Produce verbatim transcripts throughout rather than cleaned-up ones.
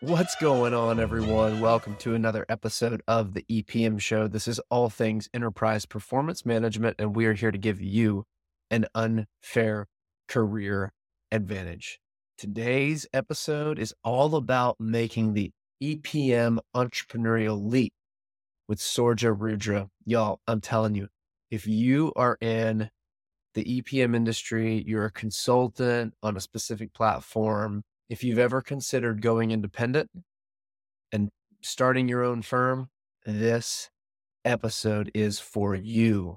What's going on, everyone? Welcome to another episode of the E P M show. This is all things enterprise performance management, and we are here to give you an unfair career advantage. Today's episode is all about making the E P M entrepreneurial leap with Sourjya Rudra. Y'all, I'm telling you, if you are in the E P M industry, you're a consultant on a specific platform, if you've ever considered going independent and starting your own firm, this episode is for you.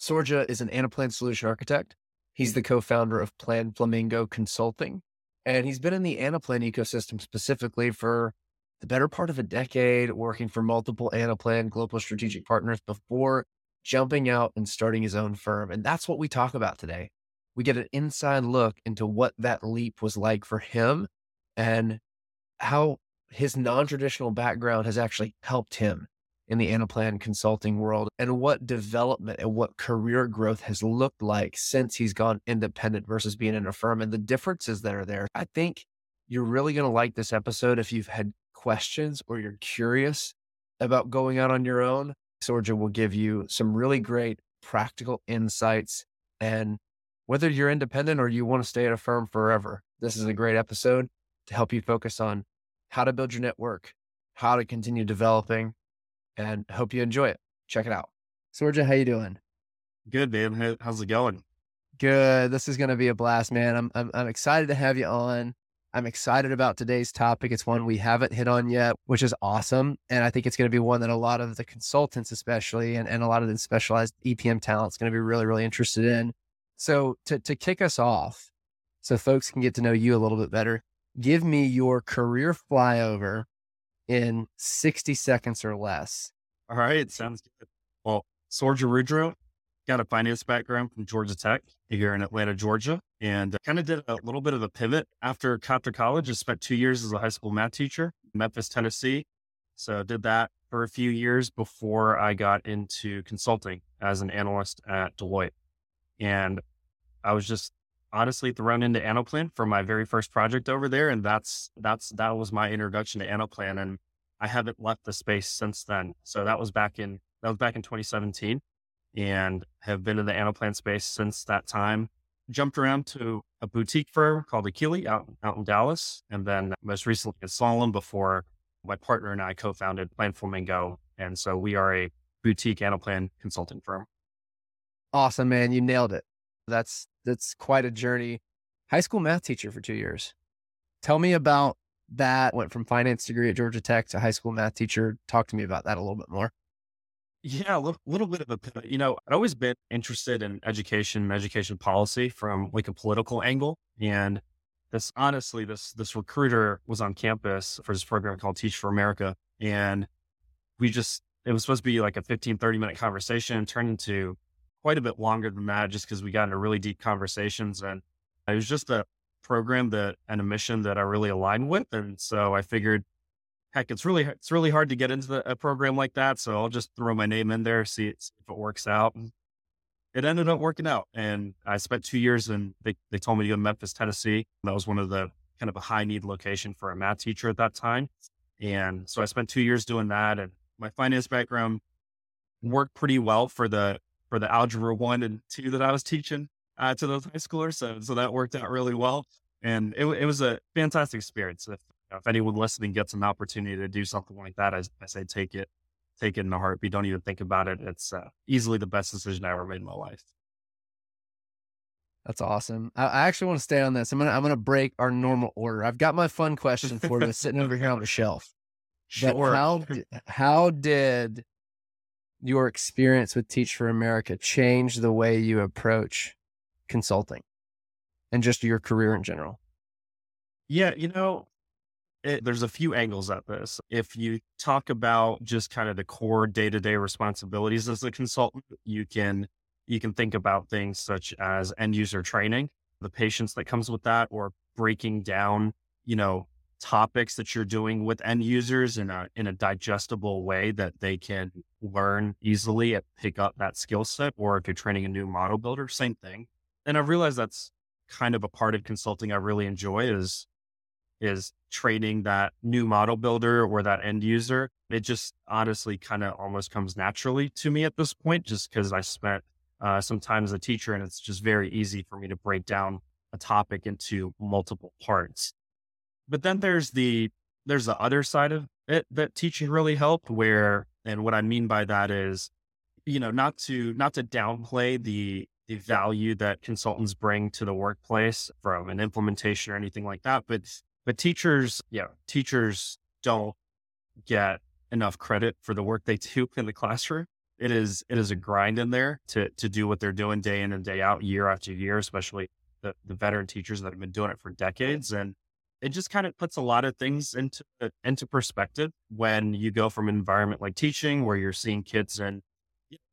Sourjya is an Anaplan solution architect. He's the co-founder of PlanFlamingo Consulting, and he's been in the Anaplan ecosystem specifically for the better part of a decade, working for multiple Anaplan global strategic partners before jumping out and starting his own firm. And that's what we talk about today. We get an inside look into what that leap was like for him and how his non-traditional background has actually helped him in the Anaplan consulting world, and what development and what career growth has looked like since he's gone independent versus being in a firm, and the differences that are there. I think you're really going to like this episode if you've had questions or you're curious about going out on your own. Sourjya will give you some really great practical insights, and whether you're independent or you want to stay at a firm forever, this is a great episode to help you focus on how to build your network, how to continue developing, and hope you enjoy it. Check it out. Sourjya, how you doing? Good, man. How's it going? Good. This is going to be a blast, man. I'm, I'm I'm excited to have you on. I'm excited about today's topic. It's one we haven't hit on yet, which is awesome. And I think it's going to be one that a lot of the consultants, especially, and, and a lot of the specialized E P M talent is going to be really, really interested in. So to, to kick us off, so folks can get to know you a little bit better, give me your career flyover in sixty seconds or less. All right. Sounds good. Well, Sourjya Rudra, got a finance background from Georgia Tech here in Atlanta, Georgia, and kind of did a little bit of a pivot after after college. I spent two years as a high school math teacher in Memphis, Tennessee. So did that for a few years before I got into consulting as an analyst at Deloitte. And I was just honestly thrown into Anaplan for my very first project over there. And that's, that's, that was my introduction to Anaplan. And I haven't left the space since then. So that was back in, that was back in twenty seventeen, and have been in the Anaplan space since that time. Jumped around to a boutique firm called Akili out, out in Dallas. And then most recently at Slalom before my partner and I co-founded PlanFlamingo. And so we are a boutique Anaplan consulting firm. Awesome, man. You nailed it. That's, that's quite a journey. High school math teacher for two years. Tell me about that. Went from finance degree at Georgia Tech to high school math teacher. Talk to me about that a little bit more. Yeah, a little, little bit of a pivot. You know, I'd always been interested in education and education policy from like a political angle. And this, honestly, this, this recruiter was on campus for this program called Teach for America. And we just, it was supposed to be like a fifteen, thirty minute conversation, turned into quite a bit longer than that, just because we got into really deep conversations, and it was just a program that and a mission that I really aligned with. And so I figured, heck, it's really it's really hard to get into the, a program like that, so I'll just throw my name in there, see, see if it works out. And it ended up working out, and I spent two years, and they they told me to go to Memphis, Tennessee. That was one of the kind of a high need location for a math teacher at that time, and so I spent two years doing that. And my finance background worked pretty well for the. for the algebra one and two that I was teaching uh, to those high schoolers. So, so that worked out really well. And it, it was a fantastic experience. If, you know, if anyone listening gets an opportunity to do something like that, I, I say, take it, take it in the heartbeat. Don't even think about it. It's uh, easily the best decision I ever made in my life. That's awesome. I, I actually want to stay on this. I'm going to, I'm going to break our normal order. I've got my fun question for you sitting over here on the shelf. Sure. How, how did your experience with Teach for America changed the way you approach consulting and just your career in general? Yeah, you know, it, there's a few angles at this. If you talk about just kind of the core day-to-day responsibilities as a consultant, you can you can think about things such as end user training, the patience that comes with that, or breaking down, you know, topics that you're doing with end users in a in a digestible way that they can learn easily and pick up that skill set. Or if you're training a new model builder, same thing. And I realized that's kind of a part of consulting I really enjoy, is is training that new model builder or that end user. It just honestly kind of almost comes naturally to me at this point, just because I spent uh, some time as a teacher, and it's just very easy for me to break down a topic into multiple parts. But then there's the there's the other side of it that teaching really helped, where, and what I mean by that is, you know, not to not to downplay the the value that consultants bring to the workplace from an implementation or anything like that, but but teachers, you know, teachers don't get enough credit for the work they do in the classroom. It is it is a grind in there to to do what they're doing day in and day out, year after year, especially the, the veteran teachers that have been doing it for decades. And it just kind of puts a lot of things into into perspective when you go from an environment like teaching, where you're seeing kids in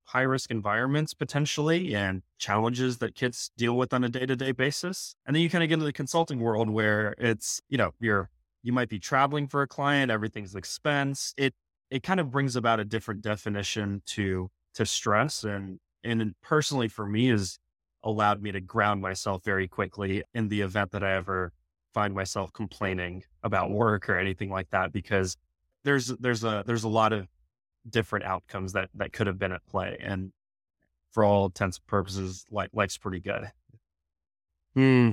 high risk environments potentially, and challenges that kids deal with on a day to day basis. And then you kind of get into the consulting world, where it's, you know, you're you might be traveling for a client, everything's expense. It it kind of brings about a different definition to to stress, and and personally for me has allowed me to ground myself very quickly in the event that I ever find myself complaining about work or anything like that, because there's there's a there's a lot of different outcomes that that could have been at play, and for all intents and purposes, like life's pretty good. Hmm.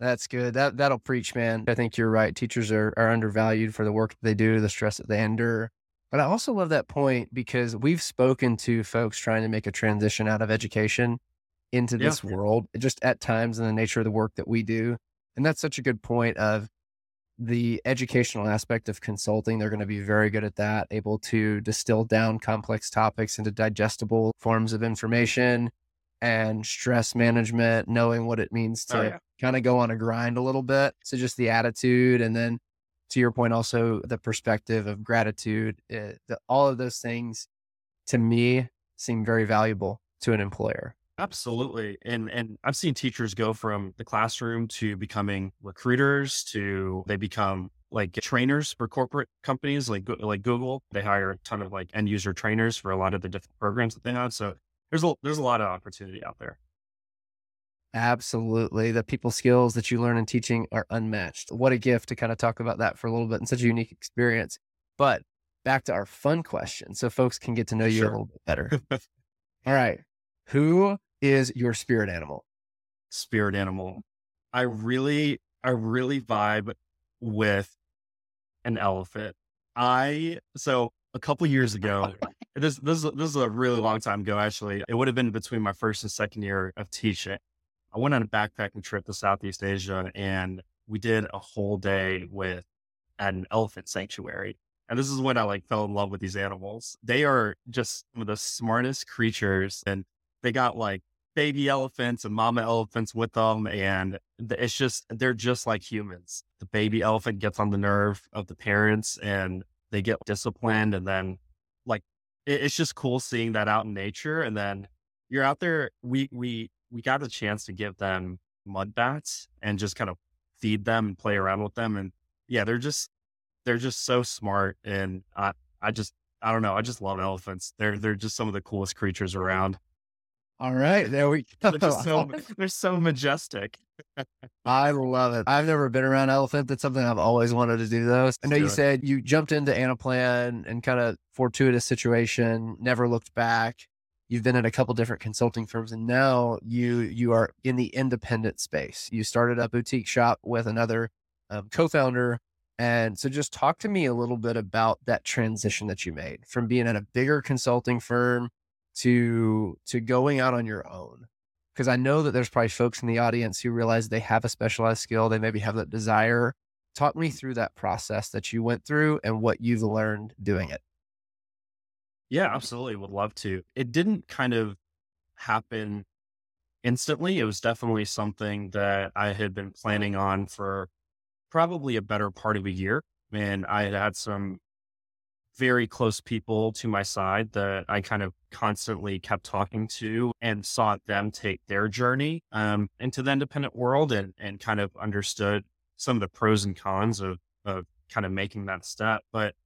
That's good. That, that'll preach, man. I think you're right. Teachers are, are undervalued for the work that they do, the stress that they endure. But I also love that point, because we've spoken to folks trying to make a transition out of education into this yeah. world, just at times in the nature of the work that we do. And that's such a good point of the educational aspect of consulting. They're going to be very good at that, able to distill down complex topics into digestible forms of information. And stress management, knowing what it means to oh, yeah. kind of go on a grind a little bit. So just the attitude, and then to your point, also the perspective of gratitude. It, the, all of those things, to me, seem very valuable to an employer. Absolutely, and and I've seen teachers go from the classroom to becoming recruiters, to they become like trainers for corporate companies, like like Google. They hire a ton of like end user trainers for a lot of the different programs that they have. So. There's a, there's a lot of opportunity out there. Absolutely. The people skills that you learn in teaching are unmatched. What a gift to kind of talk about that for a little bit, and such a unique experience. But back to our fun question, so folks can get to know you sure. a little bit better. All right. Who is your spirit animal? Spirit animal. I really, I really vibe with an elephant. I, so a couple years ago, This this this is a really long time ago, actually. It would have been between my first and second year of teaching. I went on a backpacking trip to Southeast Asia, and we did a whole day with at an elephant sanctuary. And this is when I like fell in love with these animals. They are just some of the smartest creatures, and they got like baby elephants and mama elephants with them. And it's just, they're just like humans. The baby elephant gets on the nerve of the parents, and they get disciplined, and then like, it's just cool seeing that out in nature. And then you're out there, we, we, we got a chance to give them mud bats and just kind of feed them and play around with them. And yeah, they're just, they're just so smart. And I, I just, I don't know. I just love elephants. They're, they're just some of the coolest creatures around. All right. There we go. They're, so, they're so majestic. I love it. I've never been around elephant. That's something I've always wanted to do, though. I know you said you jumped into Anaplan and kind of fortuitous situation, never looked back. You've been at a couple different consulting firms, and now you you are in the independent space. You started a boutique shop with another um, co-founder. And so just talk to me a little bit about that transition that you made from being at a bigger consulting firm to to going out on your own, because I know that there's probably folks in the audience who realize they have a specialized skill, they maybe have that desire. Talk me through that process that you went through and what you've learned doing it. Yeah, absolutely. Would love to. It didn't kind of happen instantly. It was definitely something that I had been planning on for probably a better part of a year. And I had had some very close people to my side that I kind of constantly kept talking to, and saw them take their journey um, into the independent world, and and kind of understood some of the pros and cons of, of kind of making that step. But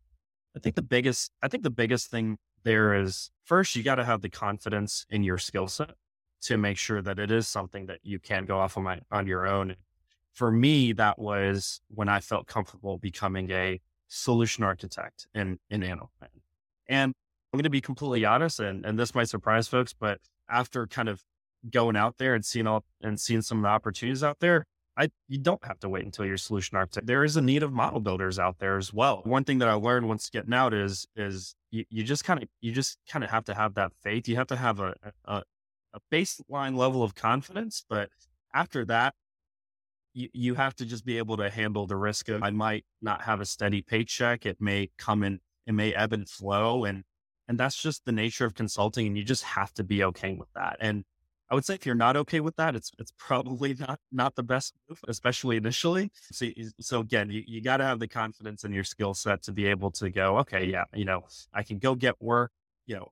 I think the biggest, I think the biggest thing there is, first, you got to have the confidence in your skill set to make sure that it is something that you can go off on, my, on your own. for me, that was when I felt comfortable becoming a solution architect in, in Anaplan. And I'm going to be completely honest, and, and this might surprise folks, but after kind of going out there and seeing all and seeing some of the opportunities out there, I you don't have to wait until you're a solution architect. There is a need of model builders out there as well. One thing that I learned once getting out is is you, you just kind of you just kind of have to have that faith. You have to have a, a a baseline level of confidence, but after that, you you have to just be able to handle the risk of I might not have a steady paycheck. It may come in, it may ebb and flow, and and that's just the nature of consulting, and you just have to be okay with that. And I would say if you're not okay with that, it's it's probably not not the best move, especially initially. So, so again, you, you got to have the confidence in your skill set to be able to go, okay, yeah, you know, I can go get work. You know,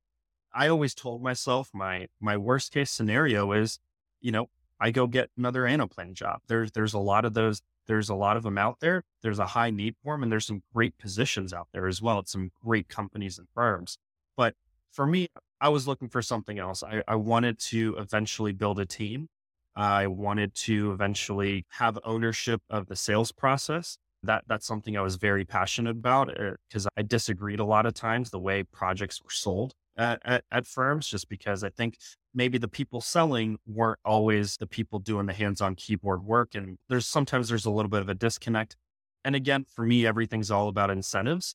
I always told myself my my worst case scenario is, you know, I go get another Anaplan job. There's there's a lot of those. There's a lot of them out there. There's a high need for them, and there's some great positions out there as well. It's some great companies and firms. But for me, I was looking for something else. I, I wanted to eventually build a team. I wanted to eventually have ownership of the sales process. That that's something I was very passionate about because I disagreed a lot of times the way projects were sold at, at, at firms, just because I think maybe the people selling weren't always the people doing the hands-on keyboard work. And there's sometimes there's a little bit of a disconnect. And again, for me, everything's all about incentives.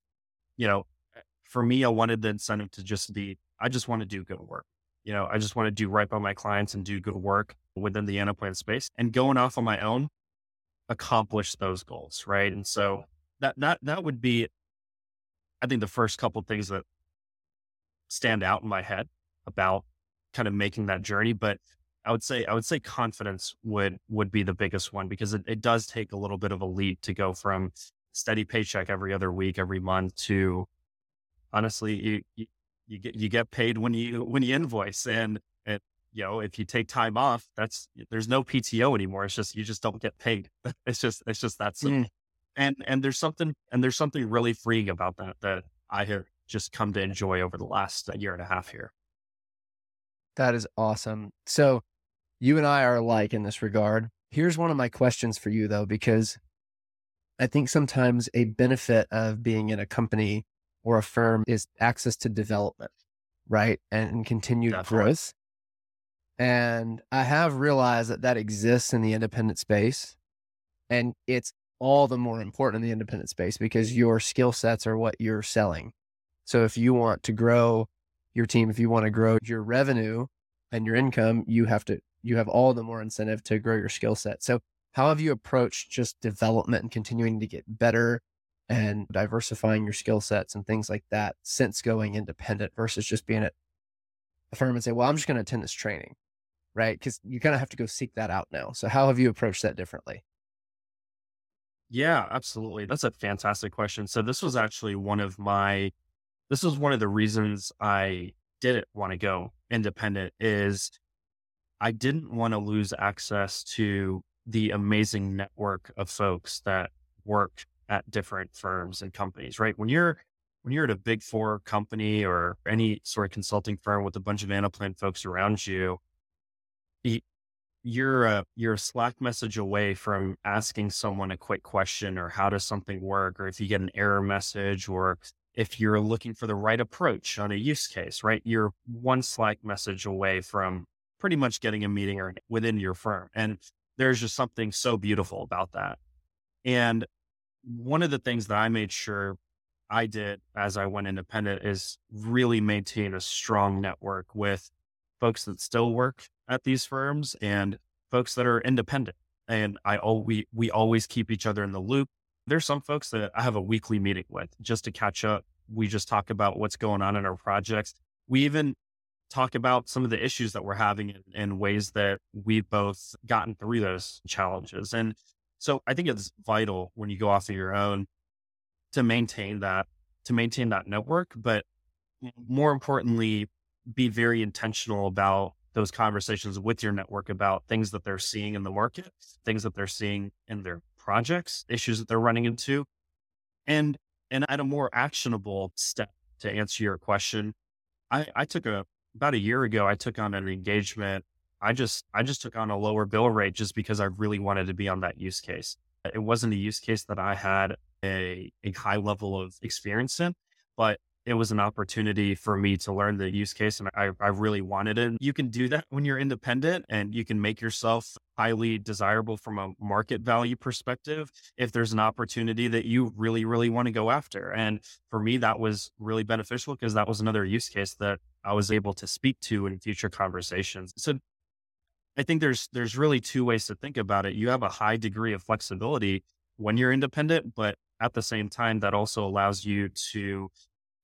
You know, for me, I wanted the incentive to just be I just want to do good work. You know, I just want to do right by my clients and do good work within the Anaplan space and going off on my own, accomplish those goals. Right. And so that, that, that would be, I think the first couple of things that stand out in my head about kind of making that journey. But I would say, I would say confidence would, would be the biggest one because it, it does take a little bit of a leap to go from steady paycheck every other week, every month to honestly, you, you You get you get paid when you when you invoice, and it, you know if you take time off, that's there's no P T O anymore. It's just you just don't get paid. It's just it's just that simple. Mm. And and there's something and there's something really freeing about that that I have just come to enjoy over the last year and a half here. That is awesome. So you and I are alike in this regard. Here's one of my questions for you though, because I think sometimes a benefit of being in a company or a firm is access to development, right? And, and continued Definitely. growth. And I have realized that that exists in the independent space. And it's all the more important in the independent space because your skill sets are what you're selling. So if you want to grow your team, if you want to grow your revenue and your income, you have to, you have all the more incentive to grow your skill set. So how have you approached just development and continuing to get better and diversifying your skill sets and things like that since going independent versus just being at a firm and say, well, I'm just going to attend this training, right? Because you kind of have to go seek that out now. So how have you approached that differently? Yeah, absolutely. That's a fantastic question. So this was actually one of my, this was one of the reasons I didn't want to go independent is I didn't want to lose access to the amazing network of folks that work at different firms and companies, right? When you're, when you're at a big four company or any sort of consulting firm with a bunch of Anaplan folks around you, you're a, you're a Slack message away from asking someone a quick question or how does something work? Or if you get an error message, or if you're looking for the right approach on a use case, right? You're one Slack message away from pretty much getting a meeting or within your firm. And there's just something so beautiful about that. And one of the things that I made sure I did as I went independent is really maintain a strong network with folks that still work at these firms and folks that are independent. And I all, we, we always keep each other in the loop. There's some folks that I have a weekly meeting with just to catch up. We just talk about what's going on in our projects. We even talk about some of the issues that we're having and, and ways that we've both gotten through those challenges. And so I think it's vital when you go off on your own to maintain that, to maintain that network, but more importantly, be very intentional about those conversations with your network about things that they're seeing in the market, things that they're seeing in their projects, issues that they're running into. And, and at a more actionable step to answer your question, I, I took a, about a year ago, I took on an engagement I just I just took on a lower bill rate just because I really wanted to be on that use case. It wasn't a use case that I had a, a high level of experience in, but it was an opportunity for me to learn the use case, and I, I really wanted it. You can do that when you're independent, and you can make yourself highly desirable from a market value perspective if there's an opportunity that you really, really want to go after. And for me, that was really beneficial because that was another use case that I was able to speak to in future conversations. So I think there's there's really two ways to think about it. You have a high degree of flexibility when you're independent, but at the same time, that also allows you to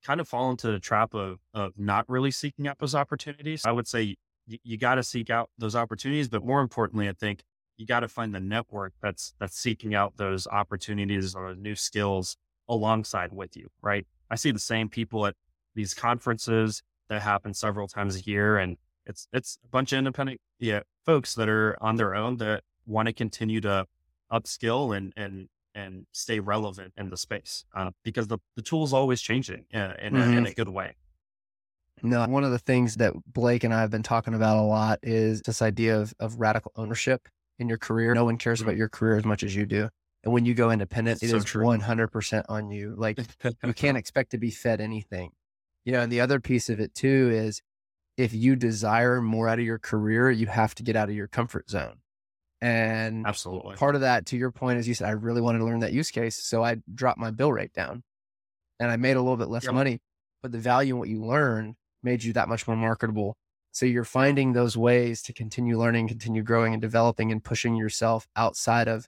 kind of fall into the trap of of not really seeking out those opportunities. I would say you, you got to seek out those opportunities, but more importantly, I think you got to find the network that's that's seeking out those opportunities or new skills alongside with you, right? I see the same people at these conferences that happen several times a year, and it's it's a bunch of independent yeah folks that are on their own that want to continue to upskill and and and stay relevant in the space uh, because the, the tool is always changing uh, in, mm-hmm. a, in a good way. No, one of the things that Blake and I have been talking about a lot is this idea of, of radical ownership in your career. No one cares mm-hmm. about your career as much as you do. And when you go independent, That's it so is true. one hundred percent on you. Like you can't expect to be fed anything, you know, and the other piece of it too is if you desire more out of your career, you have to get out of your comfort zone. And absolutely, part of that, to your point, as you said, I really wanted to learn that use case. So I dropped my bill rate down and I made a little bit less yep. money, but the value in what you learned made you that much more marketable. So you're finding those ways to continue learning, continue growing and developing and pushing yourself outside of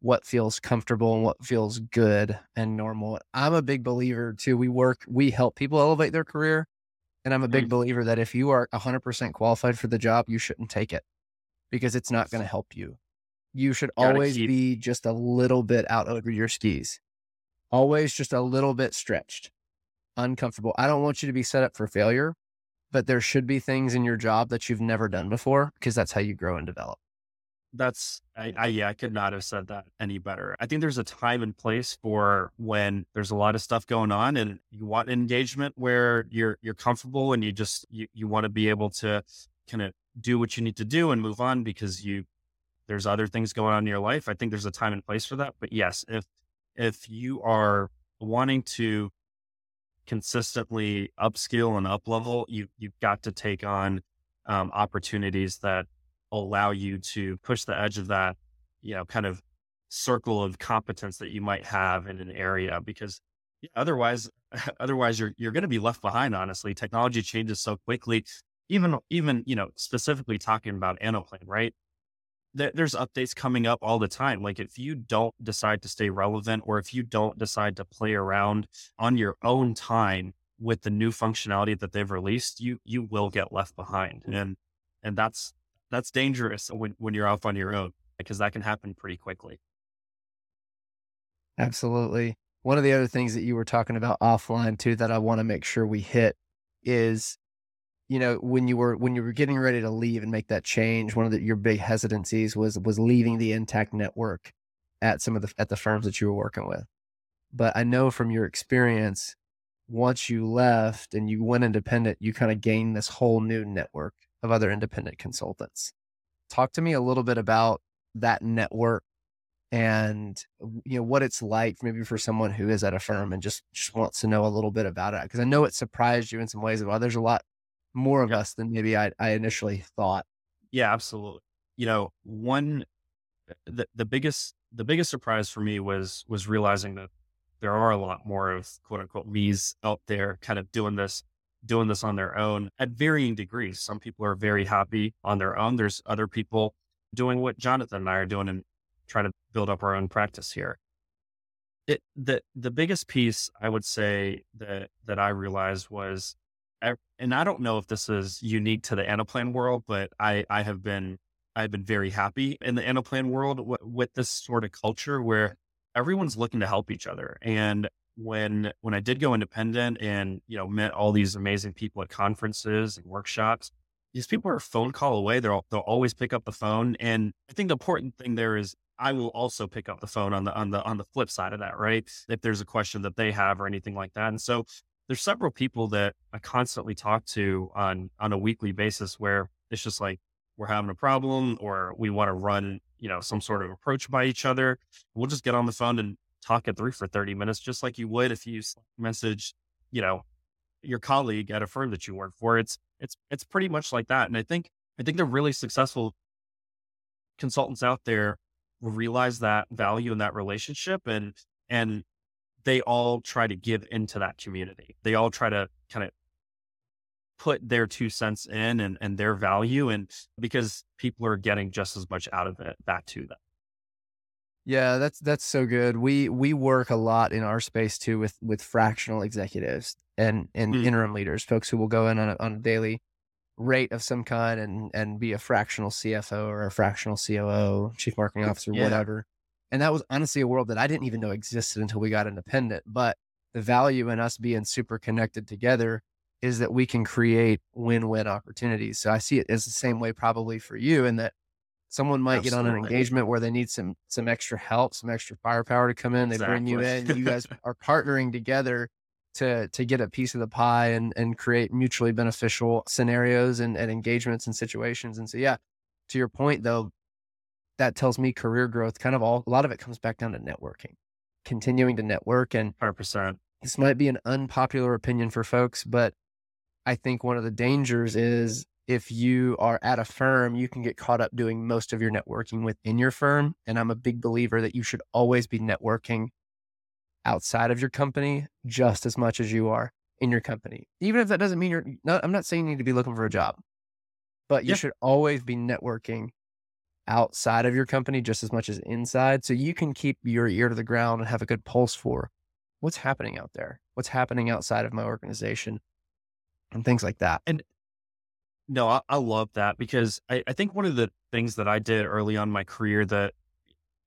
what feels comfortable and what feels good and normal. I'm a big believer too. We work, we help people elevate their career. And I'm a big mm-hmm. believer that if you are one hundred percent qualified for the job, you shouldn't take it, because it's not going to help you. You should Gotta always keep. be just a little bit out over your skis, always just a little bit stretched, uncomfortable. I don't want you to be set up for failure, but there should be things in your job that you've never done before, because that's how you grow and develop. That's, I, I, yeah, I could not have said that any better. I think there's a time and place for when there's a lot of stuff going on and you want engagement where you're, you're comfortable and you just, you, you want to be able to kind of do what you need to do and move on because you, there's other things going on in your life. I think there's a time and place for that. But yes, if, if you are wanting to consistently upskill and up level, you, you've got to take on um, opportunities that allow you to push the edge of that, you know, kind of circle of competence that you might have in an area, because otherwise, otherwise you're, you're going to be left behind. Honestly, technology changes so quickly. Even, even you know, specifically talking about Anaplan, right? There's updates coming up all the time. Like if you don't decide to stay relevant, or if you don't decide to play around on your own time with the new functionality that they've released, you you will get left behind, and and that's that's dangerous when when you're off on your own, because that can happen pretty quickly. Absolutely. One of the other things that you were talking about offline too that I want to make sure we hit is, you know, when you were, when you were getting ready to leave and make that change, one of the, your big hesitancies was, was leaving the intact network at some of the, at the firms that you were working with. But I know from your experience, once you left and you went independent, you kind of gained this whole new network of other independent consultants. Talk to me a little bit about that network and, you know, what it's like maybe for someone who is at a firm and just, just wants to know a little bit about it. Cause I know it surprised you in some ways. Well, there's a lot more of yeah. us than maybe I, I initially thought. Yeah, absolutely. You know, one, the, the biggest, the biggest surprise for me was, was realizing that there are a lot more of quote unquote me's out there kind of doing this, doing this on their own at varying degrees. Some people are very happy on their own. There's other people doing what Jonathan and I are doing and trying to build up our own practice here. It, the, the biggest piece I would say that, that I realized was, and I don't know if this is unique to the Anaplan world, but I, I have been, I've been very happy in the Anaplan world w- with this sort of culture where everyone's looking to help each other. And when, when I did go independent and, you know, met all these amazing people at conferences and workshops, these people are a phone call away. They'll, they'll always pick up the phone. And I think the important thing there is I will also pick up the phone on the, on the, on the flip side of that, right? If there's a question that they have or anything like that. And so there's several people that I constantly talk to on, on a weekly basis where it's just like, we're having a problem or we want to run, you know, some sort of approach by each other, we'll just get on the phone and talk it through for thirty minutes, just like you would if you message, you know, your colleague at a firm that you work for. It's, it's, it's pretty much like that. And I think, I think the really successful consultants out there realize that value in that relationship, and, and they all try to give into that community. They all try to kind of put their two cents in and, and their value, and because people are getting just as much out of it back to them. Yeah, that's that's so good. We we work a lot in our space too with with fractional executives and and mm. interim leaders, folks who will go in on a, on a daily rate of some kind and and be a fractional C F O or a fractional C O O, chief marketing officer, yeah. whatever. And that was honestly a world that I didn't even know existed until we got independent. But the value in us being super connected together is that we can create win-win opportunities. So I see it as the same way probably for you, in that someone might Absolutely. Get on an engagement where they need some some extra help, some extra firepower to come in. They exactly. bring you in. You guys are partnering together to to get a piece of the pie and and create mutually beneficial scenarios and, and engagements and situations. And so, yeah, to your point, though, that tells me career growth, kind of all, a lot of it comes back down to networking, continuing to network. And one hundred percent. This might be an unpopular opinion for folks, but I think one of the dangers is, if you are at a firm, you can get caught up doing most of your networking within your firm. And I'm a big believer that you should always be networking outside of your company just as much as you are in your company. Even if that doesn't mean you're not, I'm not saying you need to be looking for a job, but you yeah. should always be networking outside of your company just as much as inside. So you can keep your ear to the ground and have a good pulse for what's happening out there, what's happening outside of my organization and things like that. And No, I, I love that, because I, I think one of the things that I did early on in my career that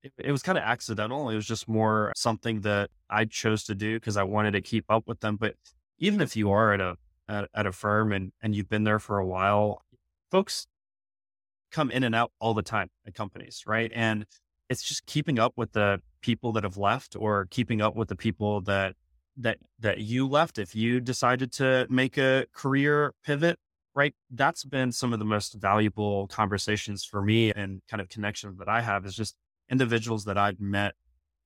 it, it was kind of accidental. It was just more something that I chose to do because I wanted to keep up with them. But even if you are at a at, at a firm and, and you've been there for a while, folks come in and out all the time at companies, right? And it's just keeping up with the people that have left, or keeping up with the people that that that you left if you decided to make a career pivot. Right. That's been some of the most valuable conversations for me, and kind of connections that I have is just individuals that I've met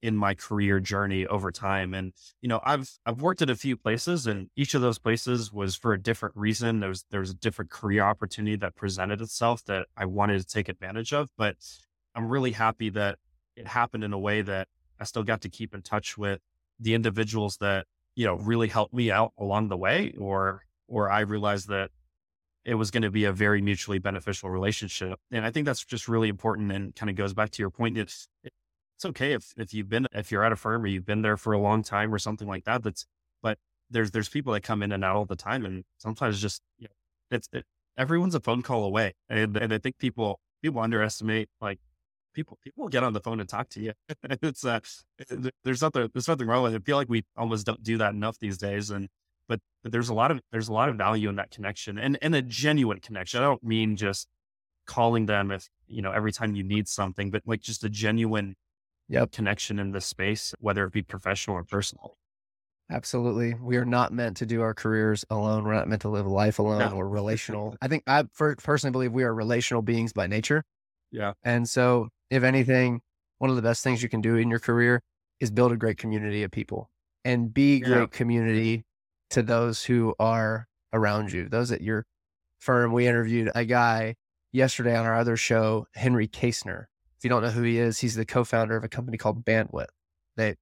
in my career journey over time. And, you know, I've, I've worked at a few places, and each of those places was for a different reason. There was, there was a different career opportunity that presented itself that I wanted to take advantage of, but I'm really happy that it happened in a way that I still got to keep in touch with the individuals that, you know, really helped me out along the way, or, or I realized that it was going to be a very mutually beneficial relationship. And I think that's just really important, and kind of goes back to your point. It's, it's okay if, if you've been, if you're at a firm or you've been there for a long time or something like that, that's, but there's, there's people that come in and out all the time, and sometimes just, you know, it's, it, everyone's a phone call away. And, and I think people, people underestimate, like people, people will get on the phone and talk to you. it's uh, there's nothing, there's nothing wrong with it. I feel like we almost don't do that enough these days. And, But, but there's a lot of there's a lot of value in that connection, and and a genuine connection. I don't mean just calling them if you know every time you need something, but like just a genuine yep. connection in the space, whether it be professional or personal. Absolutely, we are not meant to do our careers alone. We're not meant to live life alone. No. We're relational. I think I personally believe we are relational beings by nature. Yeah, and so if anything, one of the best things you can do in your career is build a great community of people and be great yeah. community. To those who are around you, those at your firm. We interviewed a guy yesterday on our other show, Henry Kasner. If you don't know who he is, he's the co-founder of a company called Bandwidth. They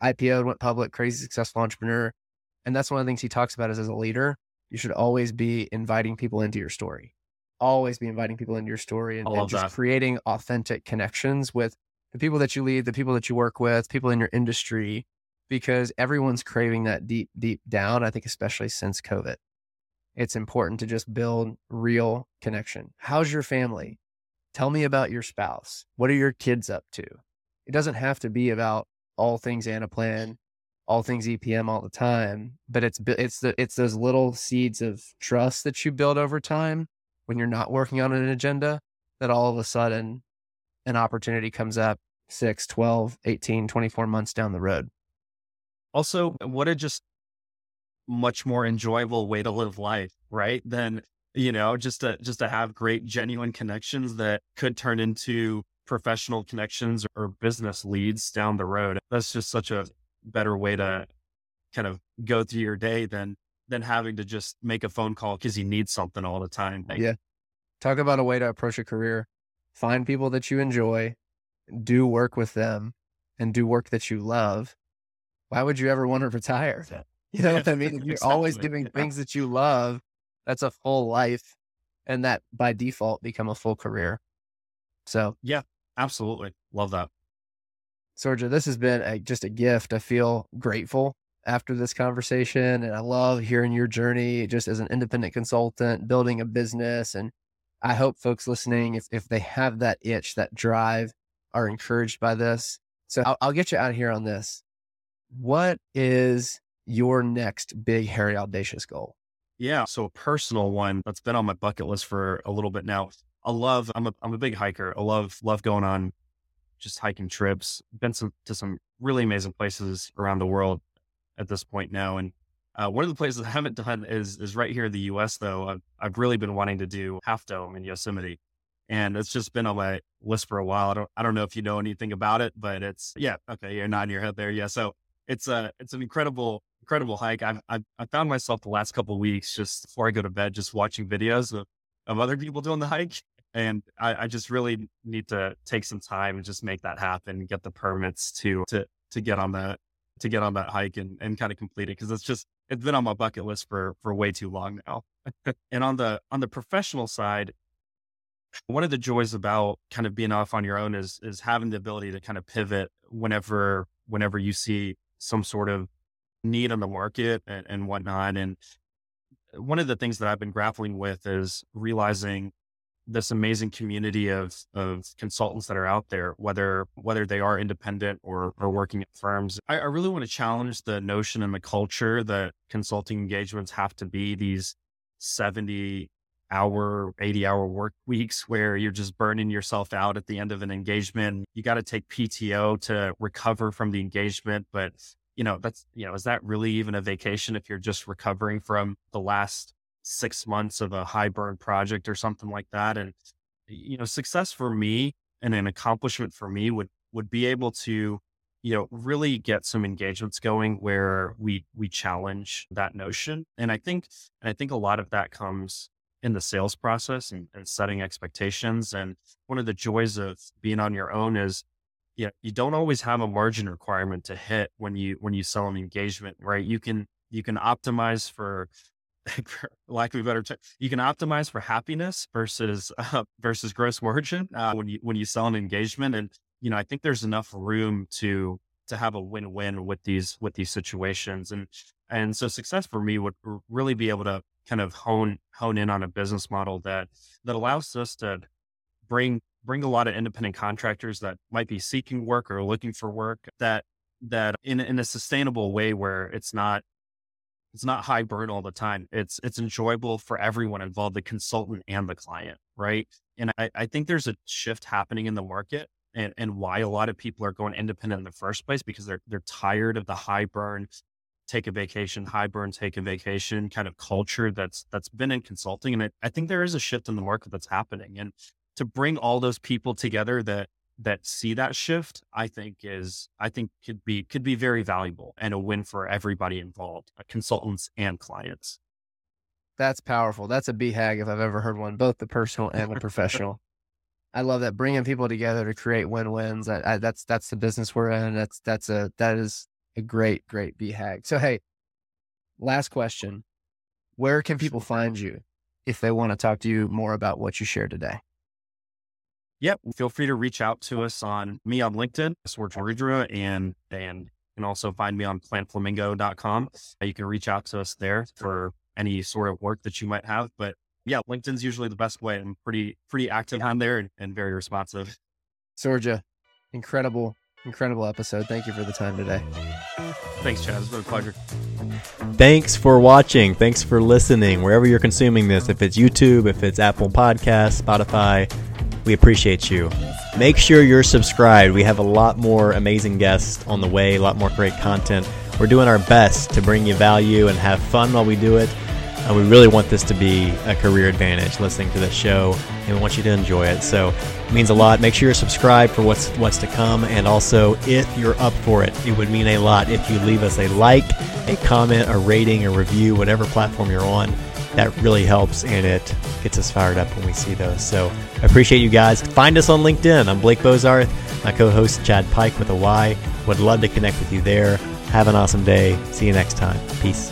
I P O'd, went public, crazy successful entrepreneur. And that's one of the things he talks about is, as a leader, you should always be inviting people into your story. Always be inviting people into your story and, and just that. creating authentic connections with the people that you lead, the people that you work with, people in your industry. Because everyone's craving that deep, deep down. I think, especially since COVID, it's important to just build real connection. How's your family? Tell me about your spouse. What are your kids up to? It doesn't have to be about all things Anaplan, all things E P M all the time, but it's, it's the, it's those little seeds of trust that you build over time when you're not working on an agenda, that all of a sudden an opportunity comes up six, twelve, eighteen, twenty-four months down the road. Also, what a just much more enjoyable way to live life, right? Than you know, just to, just to have great, genuine connections that could turn into professional connections or business leads down the road. That's just such a better way to kind of go through your day than, than having to just make a phone call because you need something all the time. Like, yeah. Talk about a way to approach a career. Find people that you enjoy, do work with them, and do work that you love. Why would you ever want to retire? You know what I mean? If you're exactly. always doing things that you love, that's a full life, and that by default become a full career. So yeah, absolutely. Love that. Sourjya, this has been a, just a gift. I feel grateful after this conversation, and I love hearing your journey just as an independent consultant, building a business. And I hope folks listening, if, if they have that itch, that drive, are encouraged by this. So I'll, I'll get you out of here on this. What is your next big, hairy, audacious goal? Yeah. So a personal one that's been on my bucket list for a little bit now. I love, I'm a, I'm a big hiker. I love, love going on just hiking trips. Been some, to some really amazing places around the world at this point now. And uh, one of the places I haven't done is, is right here in the U S though. I've, I've really been wanting to do Half Dome in Yosemite. And it's just been on my list for a while. I don't, I don't know if you know anything about it, but it's, yeah. Okay. You're nodding your head there. Yeah. So it's a, it's an incredible, incredible hike. I've, I've, I found myself the last couple of weeks, just before I go to bed, just watching videos of, of other people doing the hike. And I, I just really need to take some time and just make that happen and get the permits to, to, to get on that, to get on that hike and, and kind of complete it. Cause it's just, it's been on my bucket list for, for way too long now. And on the, on the professional side, one of the joys about kind of being off on your own is, is having the ability to kind of pivot whenever, whenever you see some sort of need on the market and, and whatnot. And one of the things that I've been grappling with is realizing this amazing community of, of consultants that are out there, whether, whether they are independent or, or working at firms. I, I really want to challenge the notion and the culture that consulting engagements have to be these seventy hour, eighty hour work weeks where you're just burning yourself out at the end of an engagement. You got to take P T O to recover from the engagement, but you know, that's, you know, is that really even a vacation if you're just recovering from the last six months of a high burn project or something like that? And, you know, success for me and an accomplishment for me would, would be able to, you know, really get some engagements going where we, we challenge that notion. And I think, and I think a lot of that comes in the sales process and, and setting expectations. And one of the joys of being on your own is, you know, you don't always have a margin requirement to hit when you, when you sell an engagement, right? You can, you can optimize for, for lack of a better term, you can optimize for happiness versus, uh, versus gross margin uh, when you, when you sell an engagement. And, you know, I think there's enough room to, to have a win-win with these, with these situations. And, and so success for me would really be able to kind of hone, hone in on a business model that, that allows us to bring, bring a lot of independent contractors that might be seeking work or looking for work that, that in, in a sustainable way where it's not, it's not high burn all the time. It's, it's enjoyable for everyone involved, the consultant and the client. Right. And I, I think there's a shift happening in the market and, and why a lot of people are going independent in the first place, because they're, they're tired of the high burn, take a vacation, high burn, take a vacation kind of culture that's, that's been in consulting. And I, I think there is a shift in the market that's happening, and to bring all those people together that, that see that shift, I think is, I think could be, could be very valuable and a win for everybody involved, consultants and clients. That's powerful. That's a B HAG if I've ever heard one, both the personal and the professional. I love that. Bringing people together to create win-wins. I, I, that's, that's the business we're in. That's, that's a, that is, a great, great B HAG. So, hey, last question. Where can people find you if they want to talk to you more about what you shared today? Yep. Feel free to reach out to us on me on LinkedIn, Sourjya Rudra, and, and you can also find me on plan flamingo dot com. You can reach out to us there for any sort of work that you might have. But yeah, LinkedIn's usually the best way. I'm pretty, pretty active on there and, and very responsive. Sourjya, incredible. Incredible episode. Thank you for the time today. Thanks, Chad. It's been a pleasure. Thanks for watching. Thanks for listening. Wherever you're consuming this, if it's YouTube, if it's Apple Podcasts, Spotify, we appreciate you. Make sure you're subscribed. We have a lot more amazing guests on the way, a lot more great content. We're doing our best to bring you value and have fun while we do it. Uh, we really want this to be a career advantage listening to this show, and we want you to enjoy it. So it means a lot. Make sure you're subscribed for what's what's to come. And also, if you're up for it, it would mean a lot if you leave us a like, a comment, a rating, a review, whatever platform you're on. That really helps, and it gets us fired up when we see those. So I appreciate you guys. Find us on LinkedIn. I'm Blake Bozarth. My co-host, Chad Pike with a Y. Would love to connect with you there. Have an awesome day. See you next time. Peace.